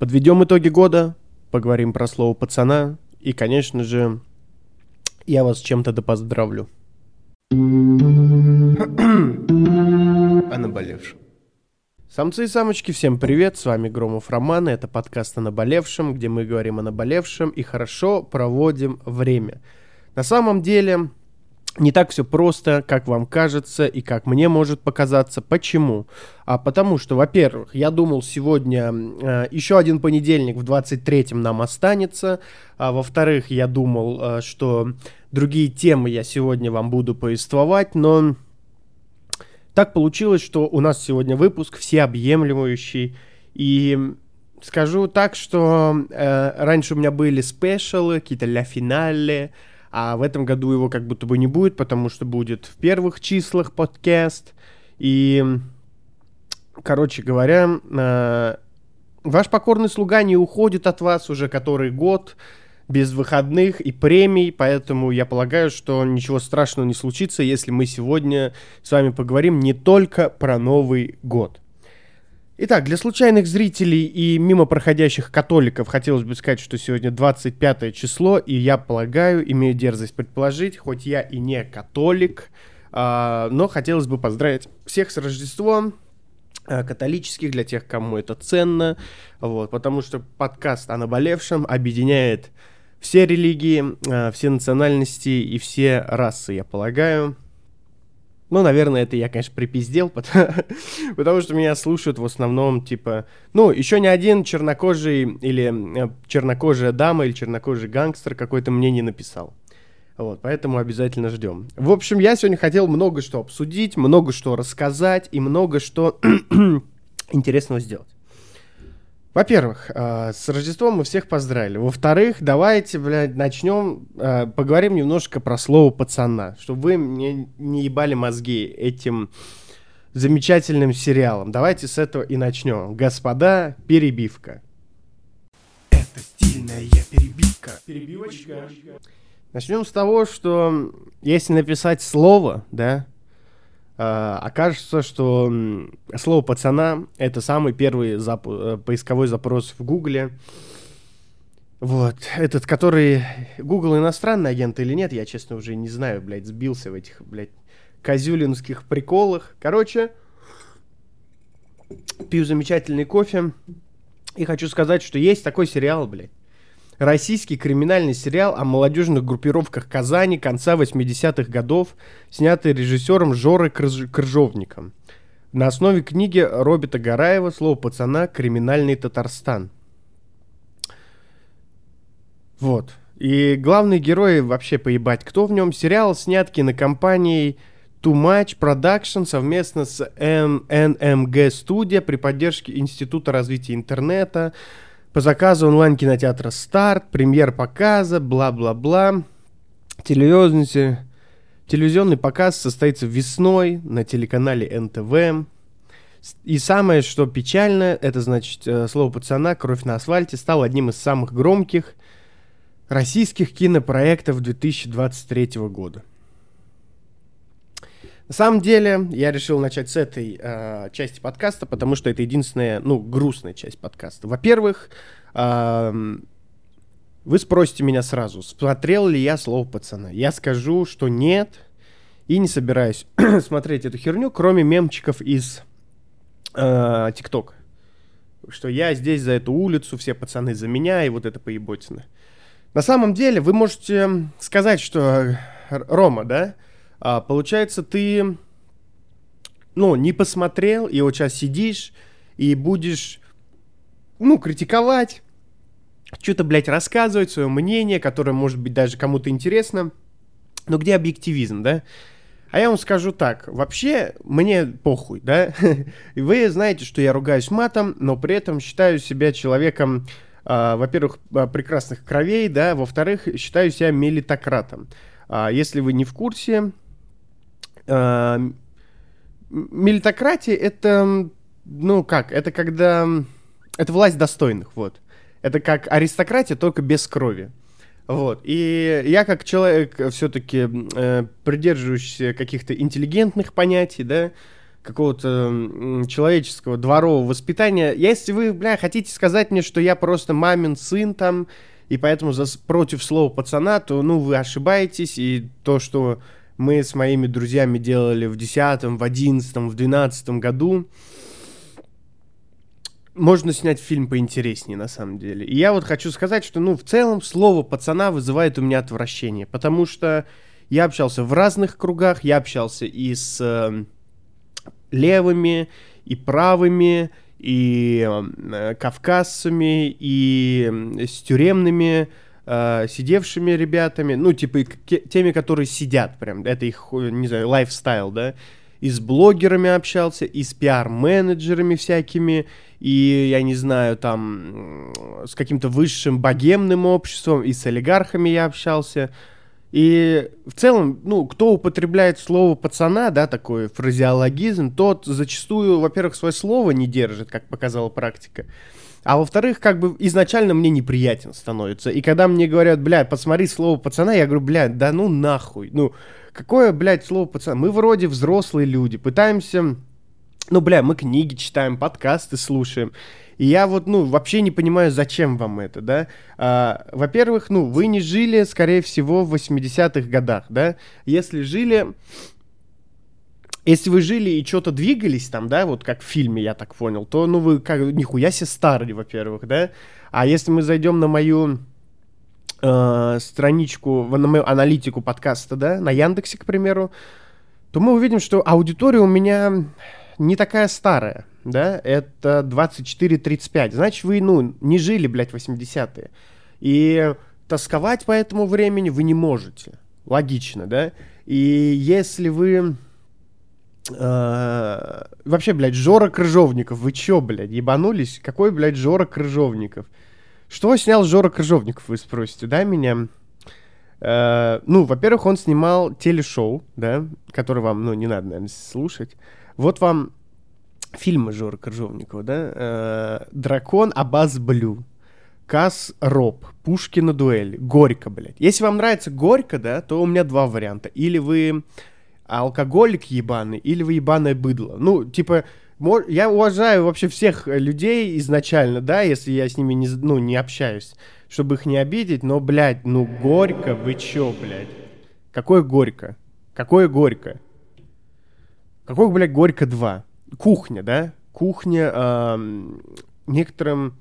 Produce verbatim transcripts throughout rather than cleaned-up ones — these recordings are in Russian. Подведем итоги года, поговорим про слово пацана, и, конечно же, я вас с чем-то да поздравлю. О наболевшем. Самцы и самочки, всем привет, с вами Громов Роман, и это подкаст о наболевшем, где мы говорим о наболевшем и хорошо проводим время. На самом деле, не так все просто, как вам кажется и как мне может показаться. Почему? А потому что, во-первых, я думал, сегодня э, еще один понедельник в двадцать третьем нам останется. А во-вторых, я думал, э, что другие темы я сегодня вам буду повествовать, но так получилось, что у нас сегодня выпуск всеобъемлющий. И скажу так, что э, раньше у меня были спешалы, какие-то ля финале, а в этом году его как будто бы не будет, потому что будет в первых числах подкаст. И, короче говоря, ваш покорный слуга не уходит от вас уже который год, без выходных и премий. Поэтому я полагаю, что ничего страшного не случится, если мы сегодня с вами поговорим не только про Новый год. Итак, для случайных зрителей и мимо проходящих католиков хотелось бы сказать, что сегодня двадцать пятое число, и я полагаю, имею дерзость предположить, хоть я и не католик, э, но хотелось бы поздравить всех с Рождеством, э, католических, для тех, кому это ценно, вот, потому что подкаст о наболевшем объединяет все религии, э, все национальности и все расы, я полагаю. Ну, наверное, это я, конечно, припиздел, потому, потому что меня слушают в основном, типа, ну, еще ни один чернокожий или э, чернокожая дама или чернокожий гангстер какой-то мне не написал. Вот, поэтому обязательно ждем. В общем, я сегодня хотел много что обсудить, много что рассказать и много что интересного сделать. Во-первых, э, с Рождеством мы всех поздравили. Во-вторых, давайте, блядь, начнем, э, поговорим немножко про слово «пацана», чтобы вы мне не ебали мозги этим замечательным сериалом. Давайте с этого и начнем. Господа, перебивка. Это стильная перебивка. Перебивочка. Начнем с того, что если написать слово, да, Uh, окажется, что слово «пацана» — это самый первый зап- поисковой запрос в Гугле. Вот. Этот, который... Гугл иностранный агент или нет, я, честно, уже не знаю, блядь, сбился в этих, блядь, козюлинских приколах. Короче, пью замечательный кофе и хочу сказать, что есть такой сериал, блядь. Российский криминальный сериал о молодежных группировках Казани конца восьмидесятых годов, снятый режиссером Жорой Крыжовниковым. На основе книги Робита Гараева «Слово пацана. Криминальный Татарстан». Вот. И главные герои вообще поебать, кто в нем. Сериал снят кинокомпанией Too Much Production совместно с эн эм джи Studio при поддержке Института развития интернета, по заказу онлайн-кинотеатра «Старт», премьер показа, бла-бла-бла. Телевизионный, телевизионный показ состоится весной на телеканале эн тэ вэ. И самое, что печально, это, значит, слово «пацана», «Кровь на асфальте» стало одним из самых громких российских кинопроектов две тысячи двадцать третьего года. На самом деле, я решил начать с этой э, части подкаста, потому что это единственная, ну, грустная часть подкаста. Во-первых, э, вы спросите меня сразу, смотрел ли я слово «пацана». Я скажу, что нет, и не собираюсь смотреть эту херню, кроме мемчиков из э, ТикТока. Что я здесь за эту улицу, все пацаны за меня, и вот это поеботина. На самом деле, вы можете сказать, что Рома, да? А, получается, ты, ну, не посмотрел, и вот сейчас сидишь, и будешь, ну, критиковать, что-то, блядь, рассказывать, свое мнение, которое, может быть, даже кому-то интересно, но где объективизм, да? А я вам скажу так, вообще, мне похуй, да? Вы знаете, что я ругаюсь матом, но при этом считаю себя человеком, а, во-первых, прекрасных кровей, да, во-вторых, считаю себя мелитократом. Если вы не в курсе, э, мелитократия — это, ну как, это когда, это власть достойных, вот. Это как аристократия, только без крови, вот. И я как человек все-таки э, придерживающийся каких-то интеллигентных понятий, да, какого-то человеческого дворового воспитания. Если вы, бля, хотите сказать мне, что я просто мамин сын там, и поэтому за, против слова пацана, то, ну, вы ошибаетесь, и то, что мы с моими друзьями делали в десятом, в одиннадцатом, в двенадцатом году, можно снять фильм поинтереснее, на самом деле. И я вот хочу сказать, что, ну, в целом слово пацана вызывает у меня отвращение, потому что я общался в разных кругах, я общался и с левыми, и правыми, и э, кавказцами, и с тюремными э, сидевшими ребятами, ну, типа, к- теми, которые сидят прям, это их, не знаю, лайфстайл, да, и с блогерами общался, и с пиар-менеджерами всякими, и, я не знаю, там, с каким-то высшим богемным обществом, и с олигархами я общался. И в целом, ну, кто употребляет слово пацана, да, такой фразеологизм, тот зачастую, во-первых, свое слово не держит, как показала практика, а во-вторых, как бы изначально мне неприятен становится. И когда мне говорят, бля, посмотри слово пацана, я говорю, бля, да ну нахуй, ну, какое, блядь, слово пацана? Мы вроде взрослые люди, пытаемся, ну, бля, мы книги читаем, подкасты слушаем. И я вот, ну, вообще не понимаю, зачем вам это, да? А, во-первых, ну, вы не жили, скорее всего, в восьмидесятых годах, да? Если жили... Если вы жили и что-то двигались там, да, вот как в фильме, я так понял, то, ну, вы как... Нихуя себе старые, во-первых, да? А если мы зайдем на мою э, страничку, на мою аналитику подкаста, да, на Яндексе, к примеру, то мы увидим, что аудитория у меня не такая старая. Да, это двадцать четыре тридцать пять. Значит, вы, ну, не жили, блядь, восьмидесятые. И тосковать по этому времени вы не можете. Логично, да? И если вы... Э, вообще, блядь, Жора Крыжовников. Вы чё, блядь, ебанулись? Какой, блядь, Жора Крыжовников? Что снял Жора Крыжовников, вы спросите, да, меня? Э, ну, во-первых, он снимал телешоу, да, который вам, ну, не надо, наверное, слушать. Вот вам... Фильмы Жоры Крыжовникова, да? «Дракон», «Абаз Блю», «Кас Роб», «Пушкина дуэль», «Горько», блядь. Если вам нравится «Горько», да, то у меня два варианта. Или вы алкоголик ебаный, или вы ебаное быдло. Ну, типа, я уважаю вообще всех людей изначально, да, если я с ними не, ну, не общаюсь, чтобы их не обидеть, но, блядь, ну, «Горько», вы чё, блядь? Какое «Горько»? Какое «Горько»? Какое, блядь, «Горько два»? Кухня, да? Кухня э, некоторым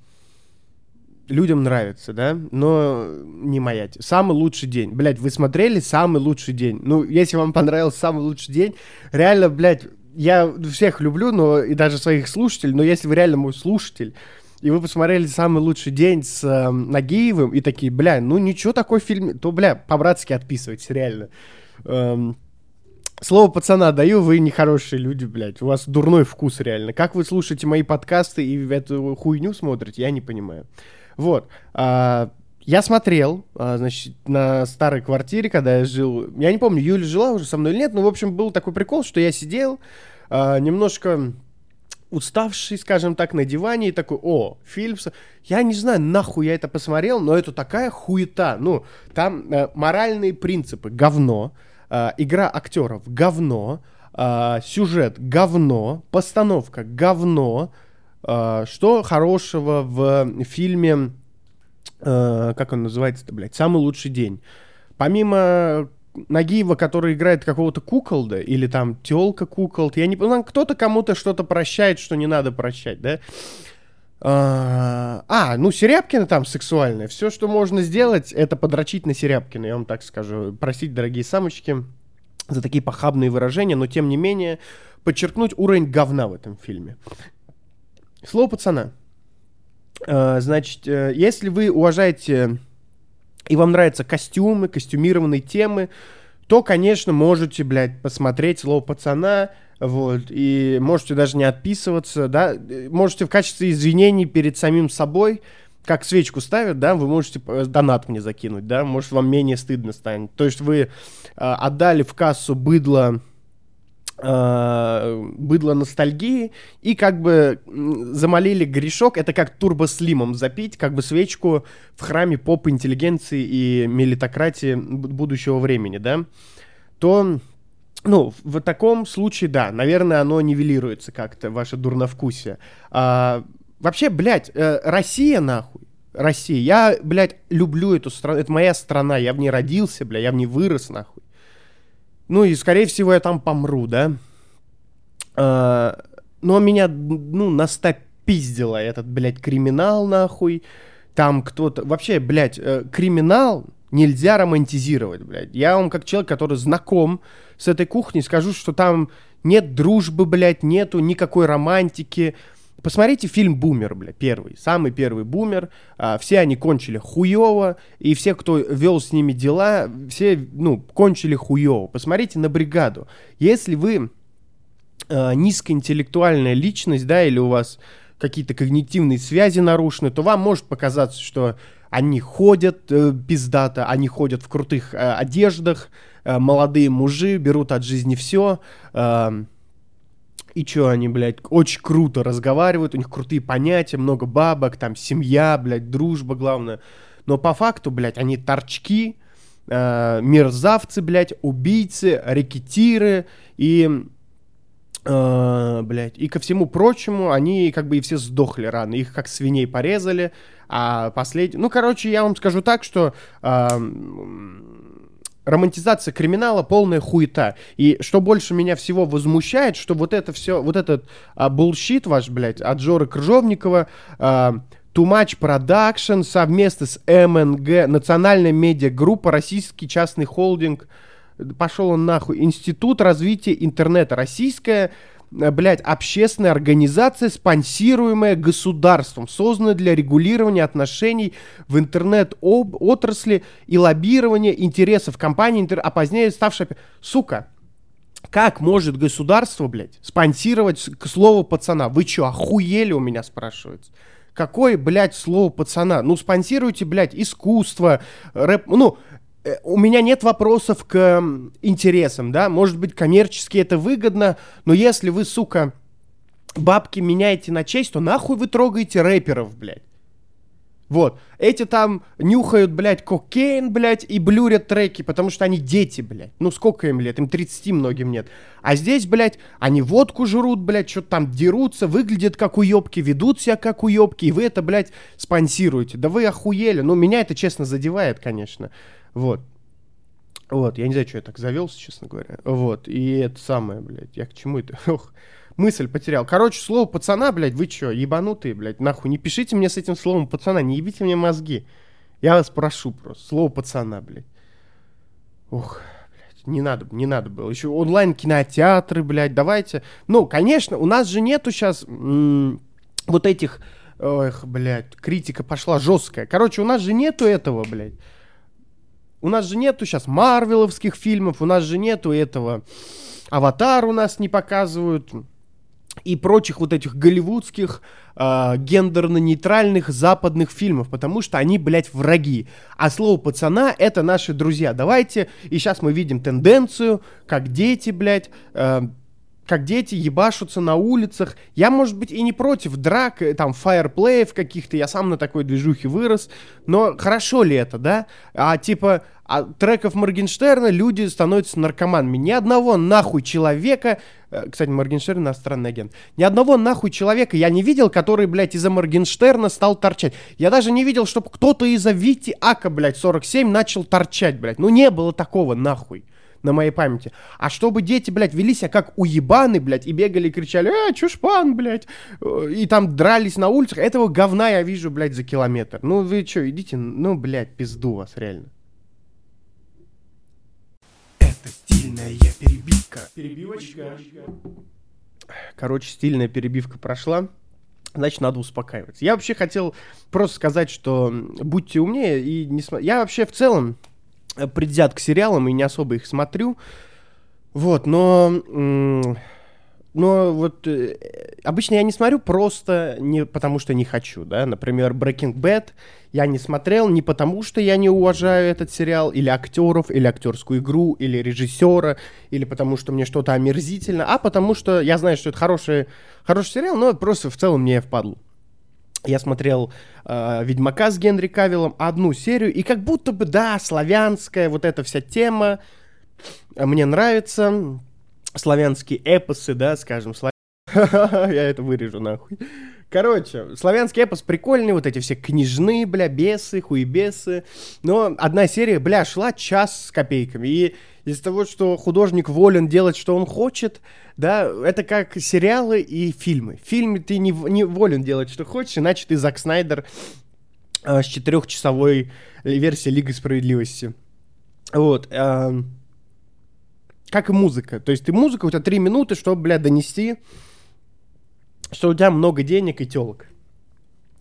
людям нравится, да? Но не моя тема. «Самый лучший день». Блядь, вы смотрели «Самый лучший день»? Ну, если вам понравился «Самый лучший день», реально, блядь, я всех люблю, но и даже своих слушателей, но если вы реально мой слушатель, и вы посмотрели «Самый лучший день» с э, Нагиевым, и такие, бля, ну ничего, такой фильм, то, бля, по-братски отписывайтесь, реально. Эм... Слово пацана даю, вы нехорошие люди, блядь. У вас дурной вкус, реально. Как вы слушаете мои подкасты и эту хуйню смотрите, я не понимаю. Вот. А, я смотрел, а, значит, на старой квартире, когда я жил... Я не помню, Юля жила уже со мной или нет, но, в общем, был такой прикол, что я сидел а, немножко уставший, скажем так, на диване и такой, о, фильм... Я не знаю, нахуй я это посмотрел, но это такая хуета. Ну, там а, моральные принципы, говно. Uh, игра актеров говно, uh, сюжет говно, постановка говно. Uh, что хорошего в фильме, uh, как он называется-то, блядь, «Самый лучший день». Помимо Нагиева, который играет какого-то куколда, или там тёлка куколда, я не понимаю, кто-то кому-то что-то прощает, что не надо прощать, да? Uh, а, ну, Серябкина там сексуальная. Все, что можно сделать, это подрочить на Серябкина, я вам так скажу. Простите, дорогие самочки, за такие похабные выражения, но, тем не менее, подчеркнуть уровень говна в этом фильме. Слово пацана. Uh, значит, uh, если вы уважаете и вам нравятся костюмы, костюмированные темы, то, конечно, можете, блядь, посмотреть «Слово пацана». Вот, и можете даже не отписываться, да, можете в качестве извинений перед самим собой, как свечку ставят, да, вы можете донат мне закинуть, да, может, вам менее стыдно станет. То есть вы э, отдали в кассу быдло, э, быдло ностальгии и как бы замолили грешок, это как турбослимом запить, как бы свечку в храме поп-интеллигенции и мелитократии будущего времени, да, то... Ну, в таком случае, да, наверное, оно нивелируется как-то, ваше дурновкусие. А, вообще, блядь, Россия, нахуй, Россия, я, блядь, люблю эту страну, это моя страна, я в ней родился, блядь, я в ней вырос, нахуй. Ну и, скорее всего, я там помру, да? А, но меня, ну, настопиздило этот, блядь, криминал, нахуй, там кто-то... Вообще, блядь, криминал... Нельзя романтизировать, блядь. Я вам, как человек, который знаком с этой кухней, скажу, что там нет дружбы, блядь, нету никакой романтики. Посмотрите фильм «Бумер», блядь, первый, самый первый «Бумер». А, все они кончили хуёво, и все, кто вел с ними дела, все, ну, кончили хуёво. Посмотрите на «Бригаду». Если вы а, низкоинтеллектуальная личность, да, или у вас какие-то когнитивные связи нарушены, то вам может показаться, что... Они ходят э, пиздато, они ходят в крутых э, одеждах, э, молодые мужи берут от жизни все. Э, и чё они, блядь, очень круто разговаривают, у них крутые понятия, много бабок, там семья, блядь, дружба, главное. Но по факту, блядь, они торчки, э, мерзавцы, блядь, убийцы, рэкетиры и... Uh, блять. И ко всему прочему, они как бы и все сдохли рано. Их как свиней порезали. А последний... Ну, короче, я вам скажу так, что uh, романтизация криминала полная хуета. И что больше меня всего возмущает, что вот это все, вот этот булшит uh, ваш, блять, от Жоры Крыжовникова, uh, Too Much Production совместно с эн эм джи, национальная медиагруппа, российский частный холдинг, пошел он нахуй. Институт развития интернета. Российская, блядь, общественная организация, спонсируемая государством, созданная для регулирования отношений в интернет-отрасли и лоббирования интересов компании, а позднее ставшей... Сука, как может государство, блядь, спонсировать слово пацана? Вы чё, охуели, у меня спрашивается? Какое, блядь, слово пацана? Ну, спонсируйте, блядь, искусство, рэп... Ну... У меня нет вопросов к интересам, да, может быть, коммерчески это выгодно, но если вы, сука, бабки меняете на честь, то нахуй вы трогаете рэперов, блядь. Вот, эти там нюхают, блядь, кокейн, блядь, и блюрят треки, потому что они дети, блядь. Ну, сколько им лет? Им тридцать многим нет. А здесь, блядь, они водку жрут, блядь, что-то там дерутся, выглядят как уёбки, ведут себя как уёбки, и вы это, блядь, спонсируете. Да вы охуели. Ну, меня это, честно, задевает, конечно. Вот. Вот, я не знаю, что я так завелся, честно говоря. Вот, и это самое, блядь, я к чему это... Ох. Мысль потерял. Короче, слово пацана, блядь, вы чё, ебанутые, блядь, нахуй. Не пишите мне с этим словом пацана, не ебите мне мозги. Я вас прошу просто. Слово пацана, блядь. Ох, блядь, не надо, не надо было. Еще онлайн-кинотеатры, блядь, давайте. Ну, конечно, у нас же нету сейчас м- вот этих... Эх, блядь, критика пошла жесткая. Короче, у нас же нету этого, блядь. У нас же нету сейчас марвеловских фильмов, у нас же нету этого... Аватар у нас не показывают... и прочих вот этих голливудских, э, гендерно-нейтральных западных фильмов, потому что они, блядь, враги. А слово «пацана» — это наши друзья. Давайте, и сейчас мы видим тенденцию, как дети, блядь, э, как дети ебашутся на улицах. Я, может быть, и не против драк, там, фаерплеев каких-то, я сам на такой движухе вырос, но хорошо ли это, да? А типа... А треков Моргенштерна люди становятся наркоманами. Ни одного нахуй человека... Кстати, Моргенштерн иностранный агент. Ни одного нахуй человека я не видел, который, блядь, из-за Моргенштерна стал торчать. Я даже не видел, чтобы кто-то из-за Вити Ака, блядь, сорок семь начал торчать, блядь. Ну не было такого нахуй на моей памяти. А чтобы дети, блядь, вели себя как уебаны, блядь, и бегали и кричали: «А, чушпан, блядь!» И там дрались на улицах. Этого говна я вижу, блядь, за километр. Ну вы чё, идите, ну, блядь, пизду вас, реально. Стильная перебивка. Перебивочка. Короче, стильная перебивка прошла. Значит, надо успокаиваться. Я вообще хотел просто сказать, что будьте умнее и не смотрите. Я вообще в целом предвзят к сериалам и не особо их смотрю. Вот, но... Но вот... Обычно я не смотрю просто не потому, что не хочу, да. Например, Breaking Bad я не смотрел не потому, что я не уважаю этот сериал, или актеров, или актерскую игру, или режиссера, или потому, что мне что-то омерзительно, а потому, что я знаю, что это хороший, хороший сериал, но просто в целом мне впадло. Я смотрел э, «Ведьмака» с Генри Кавилом, одну серию, и как будто бы, да, славянская вот эта вся тема мне нравится... славянские эпосы, да, скажем, слав... я это вырежу нахуй. Короче, славянский эпос прикольный, вот эти все княжны, бля, бесы, хуебесы. Но одна серия, бля, шла час с копейками. И из-за того, что художник волен делать, что он хочет, да, это как сериалы и фильмы. В фильме ты не, не волен делать, что хочешь, иначе ты Зак Снайдер э, с четырехчасовой версией Лиги Справедливости. Вот, э, как и музыка. То есть ты музыка, у тебя три минуты, чтобы, бля, донести, что у тебя много денег и телок.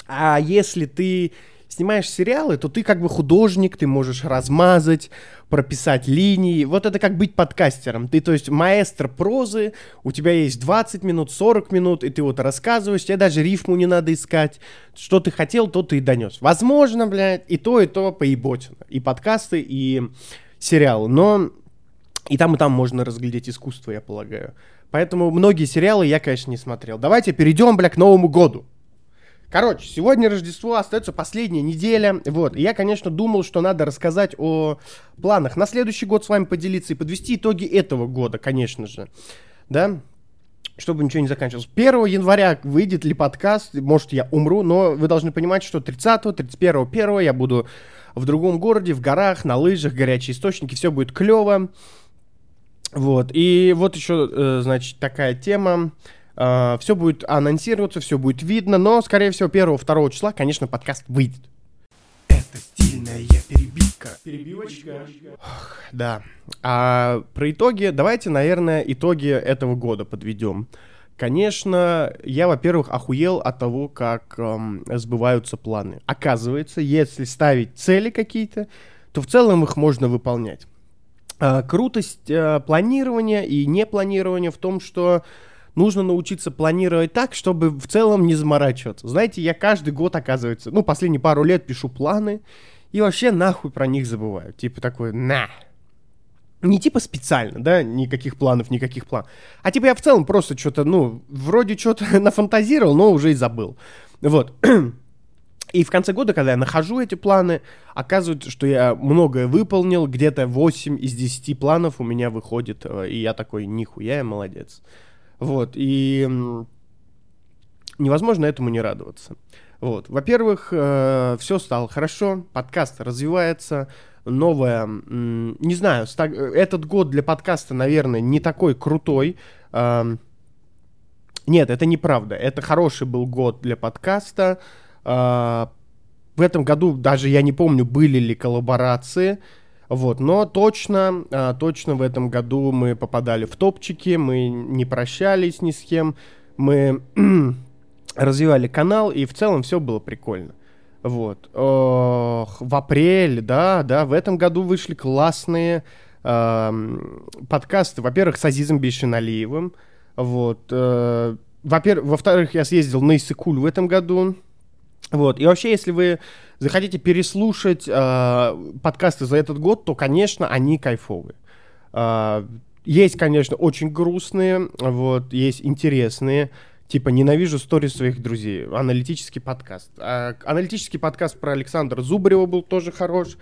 А если ты снимаешь сериалы, то ты как бы художник, ты можешь размазать, прописать линии. Вот это как быть подкастером. Ты, то есть, маэстро прозы, у тебя есть двадцать минут, сорок минут, и ты вот рассказываешь, тебе даже рифму не надо искать. Что ты хотел, то ты и донес. Возможно, блядь, и то, и то поеботина. И подкасты, и сериалы. Но и там, и там можно разглядеть искусство, я полагаю. Поэтому многие сериалы я, конечно, не смотрел. Давайте перейдем, бля, к Новому году. Короче, сегодня Рождество, остается последняя неделя. Вот, и я, конечно, думал, что надо рассказать о планах на следующий год с вами поделиться и подвести итоги этого года, конечно же. Да? Чтобы ничего не заканчивалось. первого января выйдет ли подкаст, может, я умру, но вы должны понимать, что тридцатого, тридцать первого, первого я буду в другом городе, в горах, на лыжах, горячие источники, все будет клево. Вот, и вот еще, значит, такая тема, все будет анонсироваться, все будет видно, но, скорее всего, первого-второго числа, конечно, подкаст выйдет. Это стильная перебивка. Перебивочка. Ох, да, а про итоги, давайте, наверное, итоги этого года подведем. Конечно, я, во-первых, охуел от того, как эм, сбываются планы. Оказывается, если ставить цели какие-то, то в целом их можно выполнять. Uh, крутость uh, планирования и непланирования в том, что нужно научиться планировать так, чтобы в целом не заморачиваться. Знаете, я каждый год, оказывается, ну, последние пару лет пишу планы и вообще нахуй про них забываю. Типа такой, на. Не типа специально, да, никаких планов, никаких планов. А типа я в целом просто что-то, ну, вроде что-то нафантазировал, но уже и забыл. Вот. И в конце года, когда я нахожу эти планы, оказывается, что я многое выполнил, где-то восемь из десяти планов у меня выходит, и я такой, нихуя, я молодец. Вот, и невозможно этому не радоваться. Вот, во-первых, все стало хорошо, подкаст развивается, новое, не знаю, этот год для подкаста, наверное, не такой крутой. Нет, это неправда, это хороший был год для подкаста. Uh, в этом году даже я не помню, были ли коллаборации, вот, но точно, uh, точно в этом году мы попадали в топчики, мы не прощались ни с кем, мы развивали канал, и в целом все было прикольно. Вот. Uh, в апреле, да, да, в этом году вышли классные uh, подкасты, во-первых, с Азизом Бешеналиевым, вот, uh, во-первых, во-вторых, я съездил на Иссык-Куль в этом году. Вот, и вообще, если вы захотите переслушать э, подкасты за этот год, то, конечно, они кайфовые. Э, есть, конечно, очень грустные, вот, есть интересные, типа «Ненавижу сторис своих друзей», аналитический подкаст. Э, аналитический подкаст про Александра Зубарева был тоже хорош.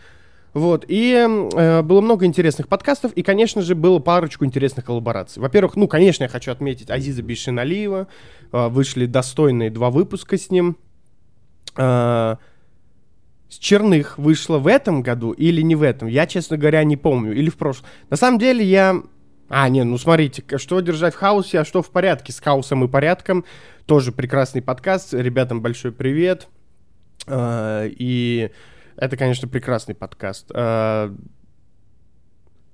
Вот, и э, было много интересных подкастов, и, конечно же, было парочку интересных коллабораций. Во-первых, ну, конечно, я хочу отметить Азиза Бишиналиева, э, вышли достойные два выпуска с ним. Uh, с Черных вышло в этом году или не в этом, я, честно говоря, не помню, или в прошлом. На самом деле я... А, не, ну смотрите, что держать в хаосе, а что в порядке. С хаосом и порядком тоже прекрасный подкаст, ребятам большой привет. Uh, и это, конечно, прекрасный подкаст. Uh,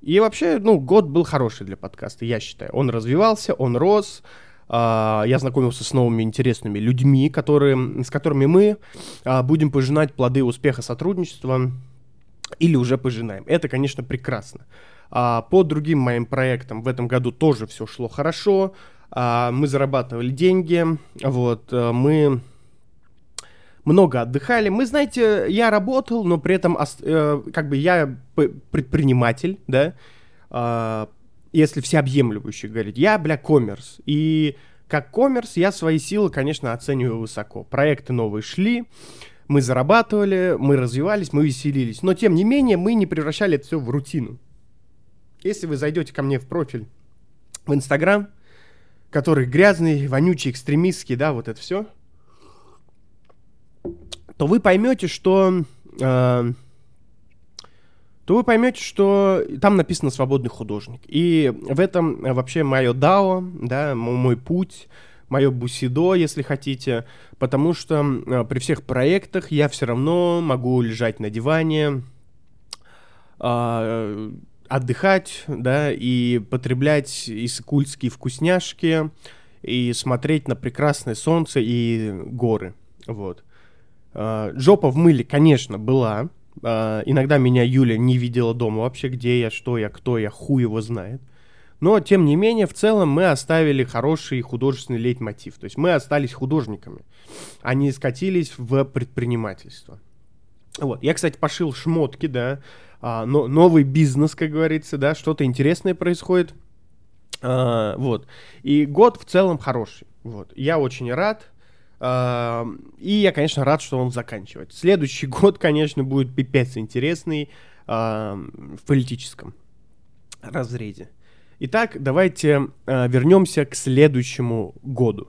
и вообще, ну, год был хороший для подкаста, я считаю. Он развивался, он рос. Uh, я знакомился с новыми интересными людьми, которые, с которыми мы uh, будем пожинать плоды успеха сотрудничества или уже пожинаем. Это, конечно, прекрасно. Uh, по другим моим проектам в этом году тоже все шло хорошо. Uh, мы зарабатывали деньги, вот, uh, мы много отдыхали. Мы, знаете, я работал, но при этом uh, как бы я предприниматель, да, uh, если всеобъемлющий говорить, я, бля, коммерс. И как коммерс я свои силы, конечно, оцениваю высоко. Проекты новые шли, мы зарабатывали, мы развивались, мы веселились. Но, тем не менее, мы не превращали это все в рутину. Если вы зайдете ко мне в профиль в Инстаграм, который грязный, вонючий, экстремистский, да, вот это все, то вы поймете, что... Э, то вы поймете, что там написано «свободный художник». И в этом вообще мое дао, да, мой путь, мое бусидо, если хотите, потому что э, при всех проектах я все равно могу лежать на диване, э, отдыхать, да, и потреблять иссыкульские вкусняшки, и смотреть на прекрасное солнце и горы, вот. Э, жопа в мыле, конечно, была. Uh, иногда меня Юля не видела дома вообще, где я, что я, кто я, хуй его знает. Но, тем не менее, в целом мы оставили хороший художественный лейтмотив. То есть мы остались художниками, а не скатились в предпринимательство. Вот. Я, кстати, пошил шмотки, да, uh, но, новый бизнес, как говорится, да, что-то интересное происходит. Uh, вот. И год в целом хороший. Вот. Я очень рад. Uh, и я, конечно, рад, что он заканчивает. Следующий год, конечно, будет пипец интересный uh, в политическом разрезе. Итак, давайте uh, вернемся к следующему году.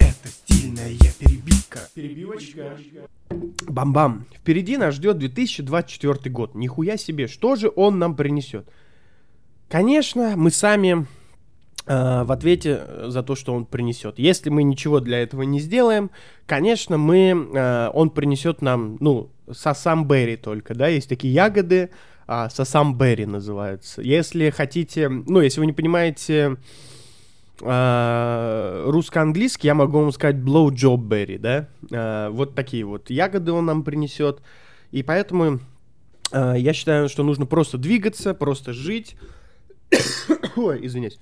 Это стильная перебивка. Перебивочка. Бам-бам. Впереди нас ждет две тысячи двадцать четвёртый год. Нихуя себе, что же он нам принесет? Конечно, мы сами... в ответе за то, что он принесет. Если мы ничего для этого не сделаем, конечно, мы, он принесет нам, ну, сасамберри только, да, есть такие ягоды, сасамберри называются. Если хотите, ну, если вы не понимаете русско-английский, я могу вам сказать blowjobberry, да, вот такие вот ягоды он нам принесет, и поэтому я считаю, что нужно просто двигаться, просто жить, ой, извиняюсь.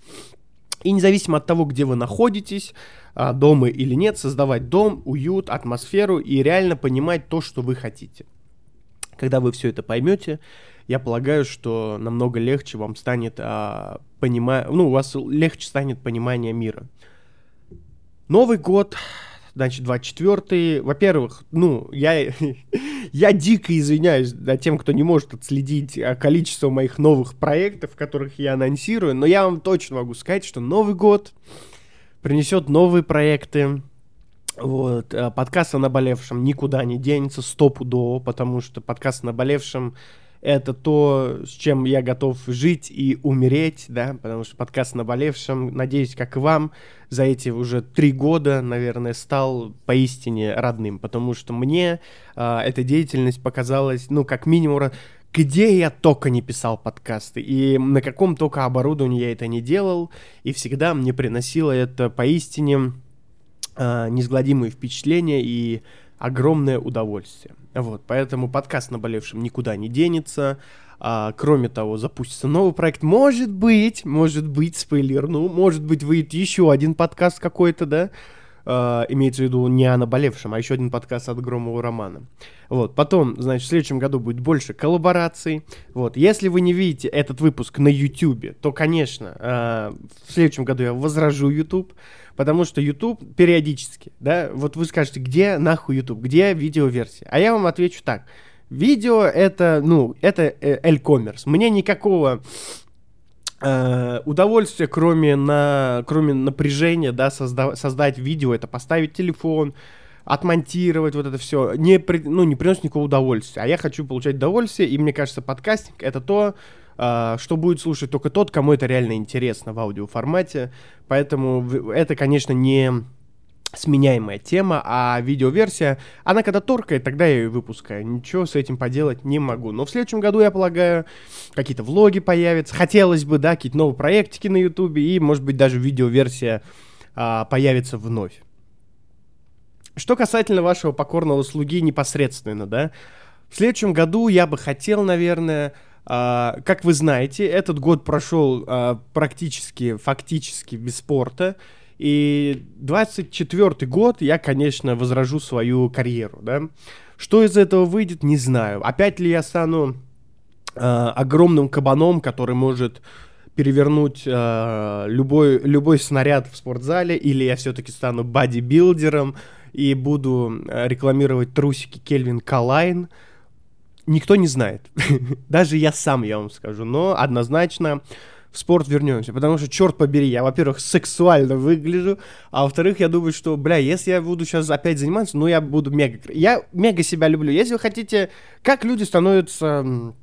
И независимо от того, где вы находитесь, дома или нет, создавать дом, уют, атмосферу и реально понимать то, что вы хотите. Когда вы все это поймете, я полагаю, что намного легче вам станет а, понимать, ну, у вас легче станет понимание мира. Новый год, значит, двадцать четвёртый. Во-первых, ну, я, я дико извиняюсь да, тем, кто не может отследить количество моих новых проектов, которых я анонсирую, но я вам точно могу сказать, что Новый год принесет новые проекты. Вот. Подкаст о наболевшем никуда не денется, стопудово, потому что подкаст о наболевшем — это то, с чем я готов жить и умереть, да, потому что подкаст о наболевшем, надеюсь, как и вам, за эти уже три года, наверное, стал поистине родным, потому что мне э, эта деятельность показалась, ну, как минимум, где я только не писал подкасты, и на каком только оборудовании я это не делал, и всегда мне приносило это поистине э, неизгладимые впечатления и огромное удовольствие. Вот, поэтому подкаст «Наболевшим» никуда не денется. А, кроме того, запустится новый проект. Может быть, может быть, спойлер, ну, может быть, выйдет еще один подкаст какой-то, да? А, имеется в виду не о наболевшем, а еще один подкаст от Громова Романа. Вот, потом, значит, в следующем году будет больше коллабораций. Вот, если вы не видите этот выпуск на Ютубе, то, конечно, а, в следующем году я возражу Ютуб. Потому что YouTube периодически, да, вот вы скажете, где нахуй YouTube, где видеоверсия? А я вам отвечу так. Видео это, ну, это e-commerce. Мне никакого э, удовольствия, кроме, на, кроме напряжения, да, созда- создать видео, это поставить телефон, отмонтировать вот это все, не, при, ну, не приносит никакого удовольствия. А я хочу получать удовольствие, и мне кажется, подкастинг это то, Uh, что будет слушать только тот, кому это реально интересно в аудиоформате, поэтому в- это, конечно, не сменяемая тема, а видеоверсия, она когда торкает, тогда я ее выпускаю, ничего с этим поделать не могу, но в следующем году, я полагаю, какие-то влоги появятся, хотелось бы, да, какие-то новые проектики на Ютубе, и, может быть, даже видеоверсия uh, появится вновь. Что касательно вашего покорного слуги непосредственно, да, в следующем году я бы хотел, наверное... Uh, как вы знаете, этот год прошел uh, практически, фактически без спорта, и двадцать четвёртый год я, конечно, возражу свою карьеру, да. Что из этого выйдет, не знаю. Опять ли я стану uh, огромным кабаном, который может перевернуть uh, любой, любой снаряд в спортзале, или я все-таки стану бодибилдером и буду рекламировать трусики Кельвин Калайн. Никто не знает, даже я сам, я вам скажу, но однозначно в спорт вернемся, потому что, черт побери, я, во-первых, сексуально выгляжу, а во-вторых, я думаю, что, бля, если я буду сейчас опять заниматься, ну, я буду мега... Я мега себя люблю. Если вы хотите... Как люди становятся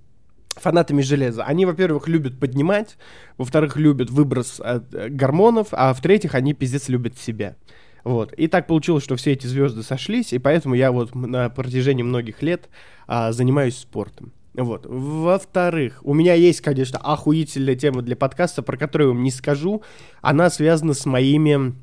фанатами железа? Они, во-первых, любят поднимать, во-вторых, любят выброс гормонов, а в-третьих, они пиздец любят себя. Вот. И так получилось, что все эти звезды сошлись, и поэтому я вот на протяжении многих лет а, занимаюсь спортом. Вот. Во-вторых, у меня есть, конечно, охуительная тема для подкаста, про которую я вам не скажу. Она связана с моими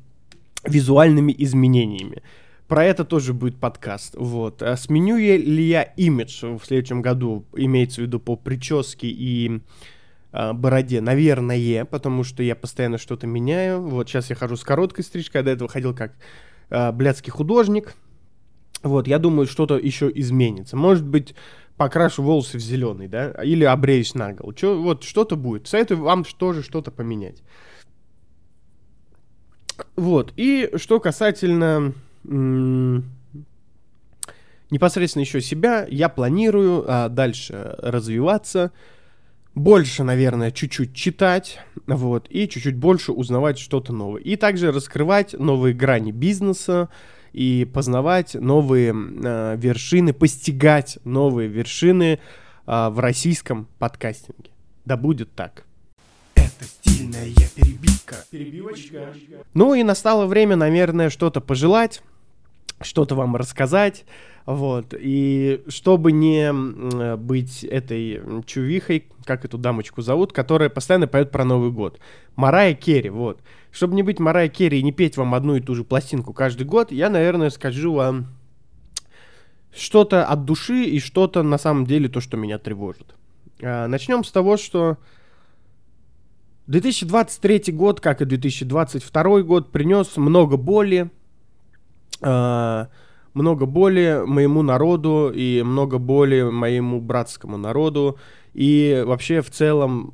визуальными изменениями. Про это тоже будет подкаст. Вот. А сменю ли я имидж в следующем году, имеется в виду по прическе и а, бороде? Наверное, потому что я постоянно что-то меняю. Вот сейчас я хожу с короткой стрижкой, а до этого ходил как а, блядский художник. Вот, я думаю, что-то еще изменится. Может быть, покрашу волосы в зеленый, да, или обреюсь наголо. Че, вот что-то будет. Советую вам тоже что-то поменять. Вот, и что касательно м- непосредственно еще себя, я планирую а, дальше развиваться, больше, наверное, чуть-чуть читать, вот, и чуть-чуть больше узнавать что-то новое. И также раскрывать новые грани бизнеса, и познавать новые э, вершины, постигать новые вершины э, в российском подкастинге. Да будет так. Это стильная перебивка. Перебивочка. Ну и настало время, наверное, что-то пожелать, что-то вам рассказать. Вот. И чтобы не э, быть этой чувихой, как эту дамочку зовут, которая постоянно поет про Новый год. Мэрайя Кэри, вот. Чтобы не быть Мэрайей Кэри и не петь вам одну и ту же пластинку каждый год, я, наверное, скажу вам что-то от души и что-то, на самом деле, то, что меня тревожит. Начнем с того, что две тысячи двадцать третий год, как и две тысячи двадцать второй год, принес много боли, много боли моему народу и много боли моему братскому народу. И вообще, в целом,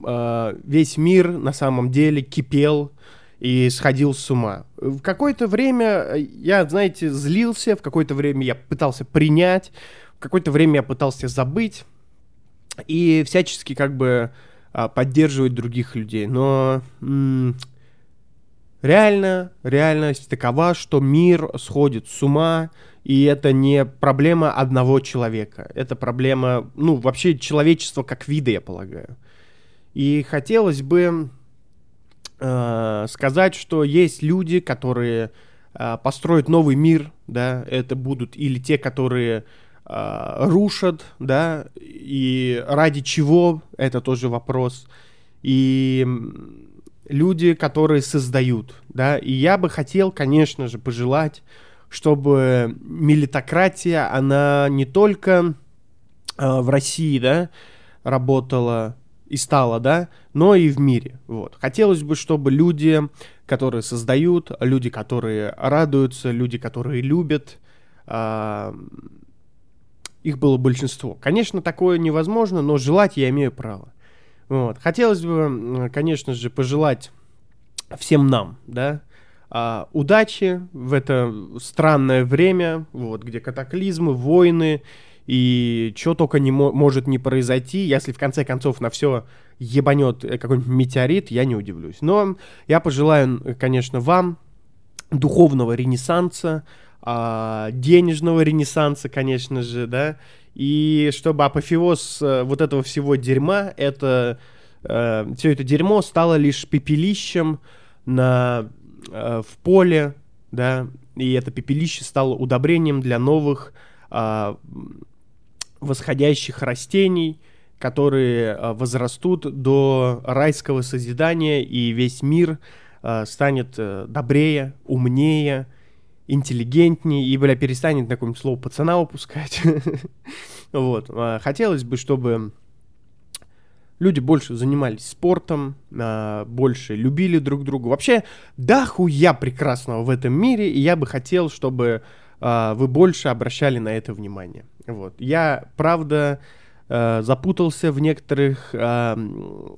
весь мир, на самом деле, кипел и сходил с ума. В какое-то время я, знаете, злился, в какое-то время я пытался принять, в какое-то время я пытался забыть и всячески как бы поддерживать других людей. Но м- реально, реальность такова, что мир сходит с ума, и это не проблема одного человека. Это проблема, ну, вообще человечества как вида, я полагаю. И хотелось бы сказать, что есть люди, которые э, построят новый мир, да, это будут или те, которые э, рушат, да, и ради чего, это тоже вопрос, и люди, которые создают, да, и я бы хотел, конечно же, пожелать, чтобы мелитократия, она не только э, в России, да, работала, и стало, да, но и в мире, вот. Хотелось бы, чтобы люди, которые создают, люди, которые радуются, люди, которые любят, э- их было большинство. Конечно, такое невозможно, но желать я имею право. Вот. Хотелось бы, конечно же, пожелать всем нам, да, э- удачи в это странное время, вот, где катаклизмы, войны, и что только не мо- может не произойти, если в конце концов на все ебанет какой-нибудь метеорит, я не удивлюсь. Но я пожелаю, конечно, вам духовного ренессанса, э- денежного ренессанса, конечно же, да, и чтобы апофеоз э- вот этого всего дерьма, это, э- все это дерьмо стало лишь пепелищем на, э- в поле, да, и это пепелище стало удобрением для новых э- восходящих растений, которые возрастут до райского созидания, и весь мир э, станет добрее, умнее, интеллигентнее, и, бля, перестанет на какое-нибудь слово пацана упускать. Вот. Хотелось бы, чтобы люди больше занимались спортом, э, больше любили друг друга. Вообще, да хуя прекрасного в этом мире, и я бы хотел, чтобы э, вы больше обращали на это внимание. Вот. Я, правда, э, запутался в некоторых э,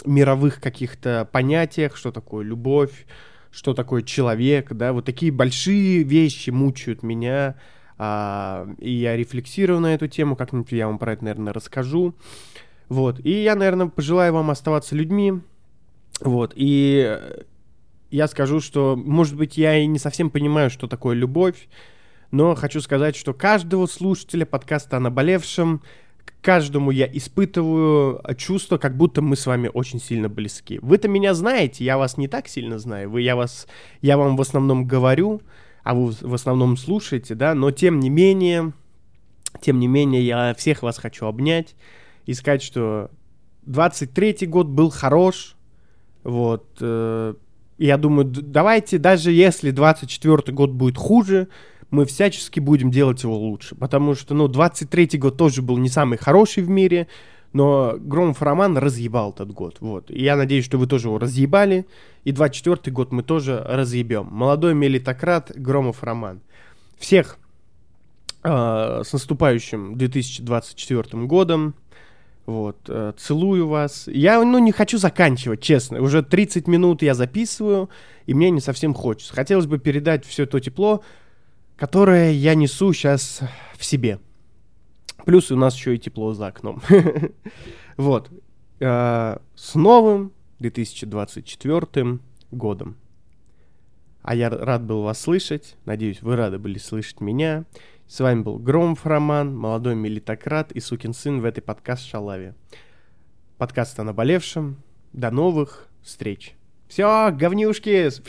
мировых каких-то понятиях, что такое любовь, что такое человек, да, вот такие большие вещи мучают меня, э, и я рефлексирую на эту тему, как-нибудь я вам про это, наверное, расскажу, вот, и я, наверное, пожелаю вам оставаться людьми, Вот, и я скажу, что, может быть, я и не совсем понимаю, что такое любовь, но хочу сказать, что каждого слушателя подкаста о наболевшем, к каждому я испытываю чувство, как будто мы с вами очень сильно близки. Вы-то меня знаете, я вас не так сильно знаю, вы, я, вас, я вам в основном говорю, а вы в основном слушаете, да, но тем не менее, тем не менее, я всех вас хочу обнять и сказать, что двадцать третий год был хорош, вот, э, я думаю, давайте, даже если двадцать четвёртый год будет хуже, мы всячески будем делать его лучше, потому что, ну, двадцать третий год тоже был не самый хороший в мире, но Громов Роман разъебал этот год, вот, и я надеюсь, что вы тоже его разъебали, и двадцать четвёртый год мы тоже разъебем. Молодой мелитократ Громов Роман. Всех э, с наступающим две тысячи двадцать четвёртым годом. Вот, э, целую вас. Я, ну, не хочу заканчивать, честно. Уже тридцать минут я записываю, и мне не совсем хочется. Хотелось бы передать все то тепло, которое я несу сейчас в себе. Плюс у нас еще и тепло за окном. Вот. С новым две тысячи двадцать четвёртым годом. А я рад был вас слышать. Надеюсь, вы рады были слышать меня. С вами был Громов Роман, молодой мелитократ и сукин сын в этой подкаст-шалаве. Подкаст о наболевшем. До новых встреч. Все, говнюшки, с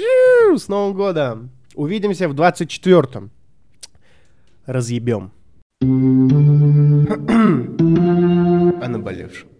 Новым годом! Увидимся в двадцать четвёртом. Разъебем. О наболевшем.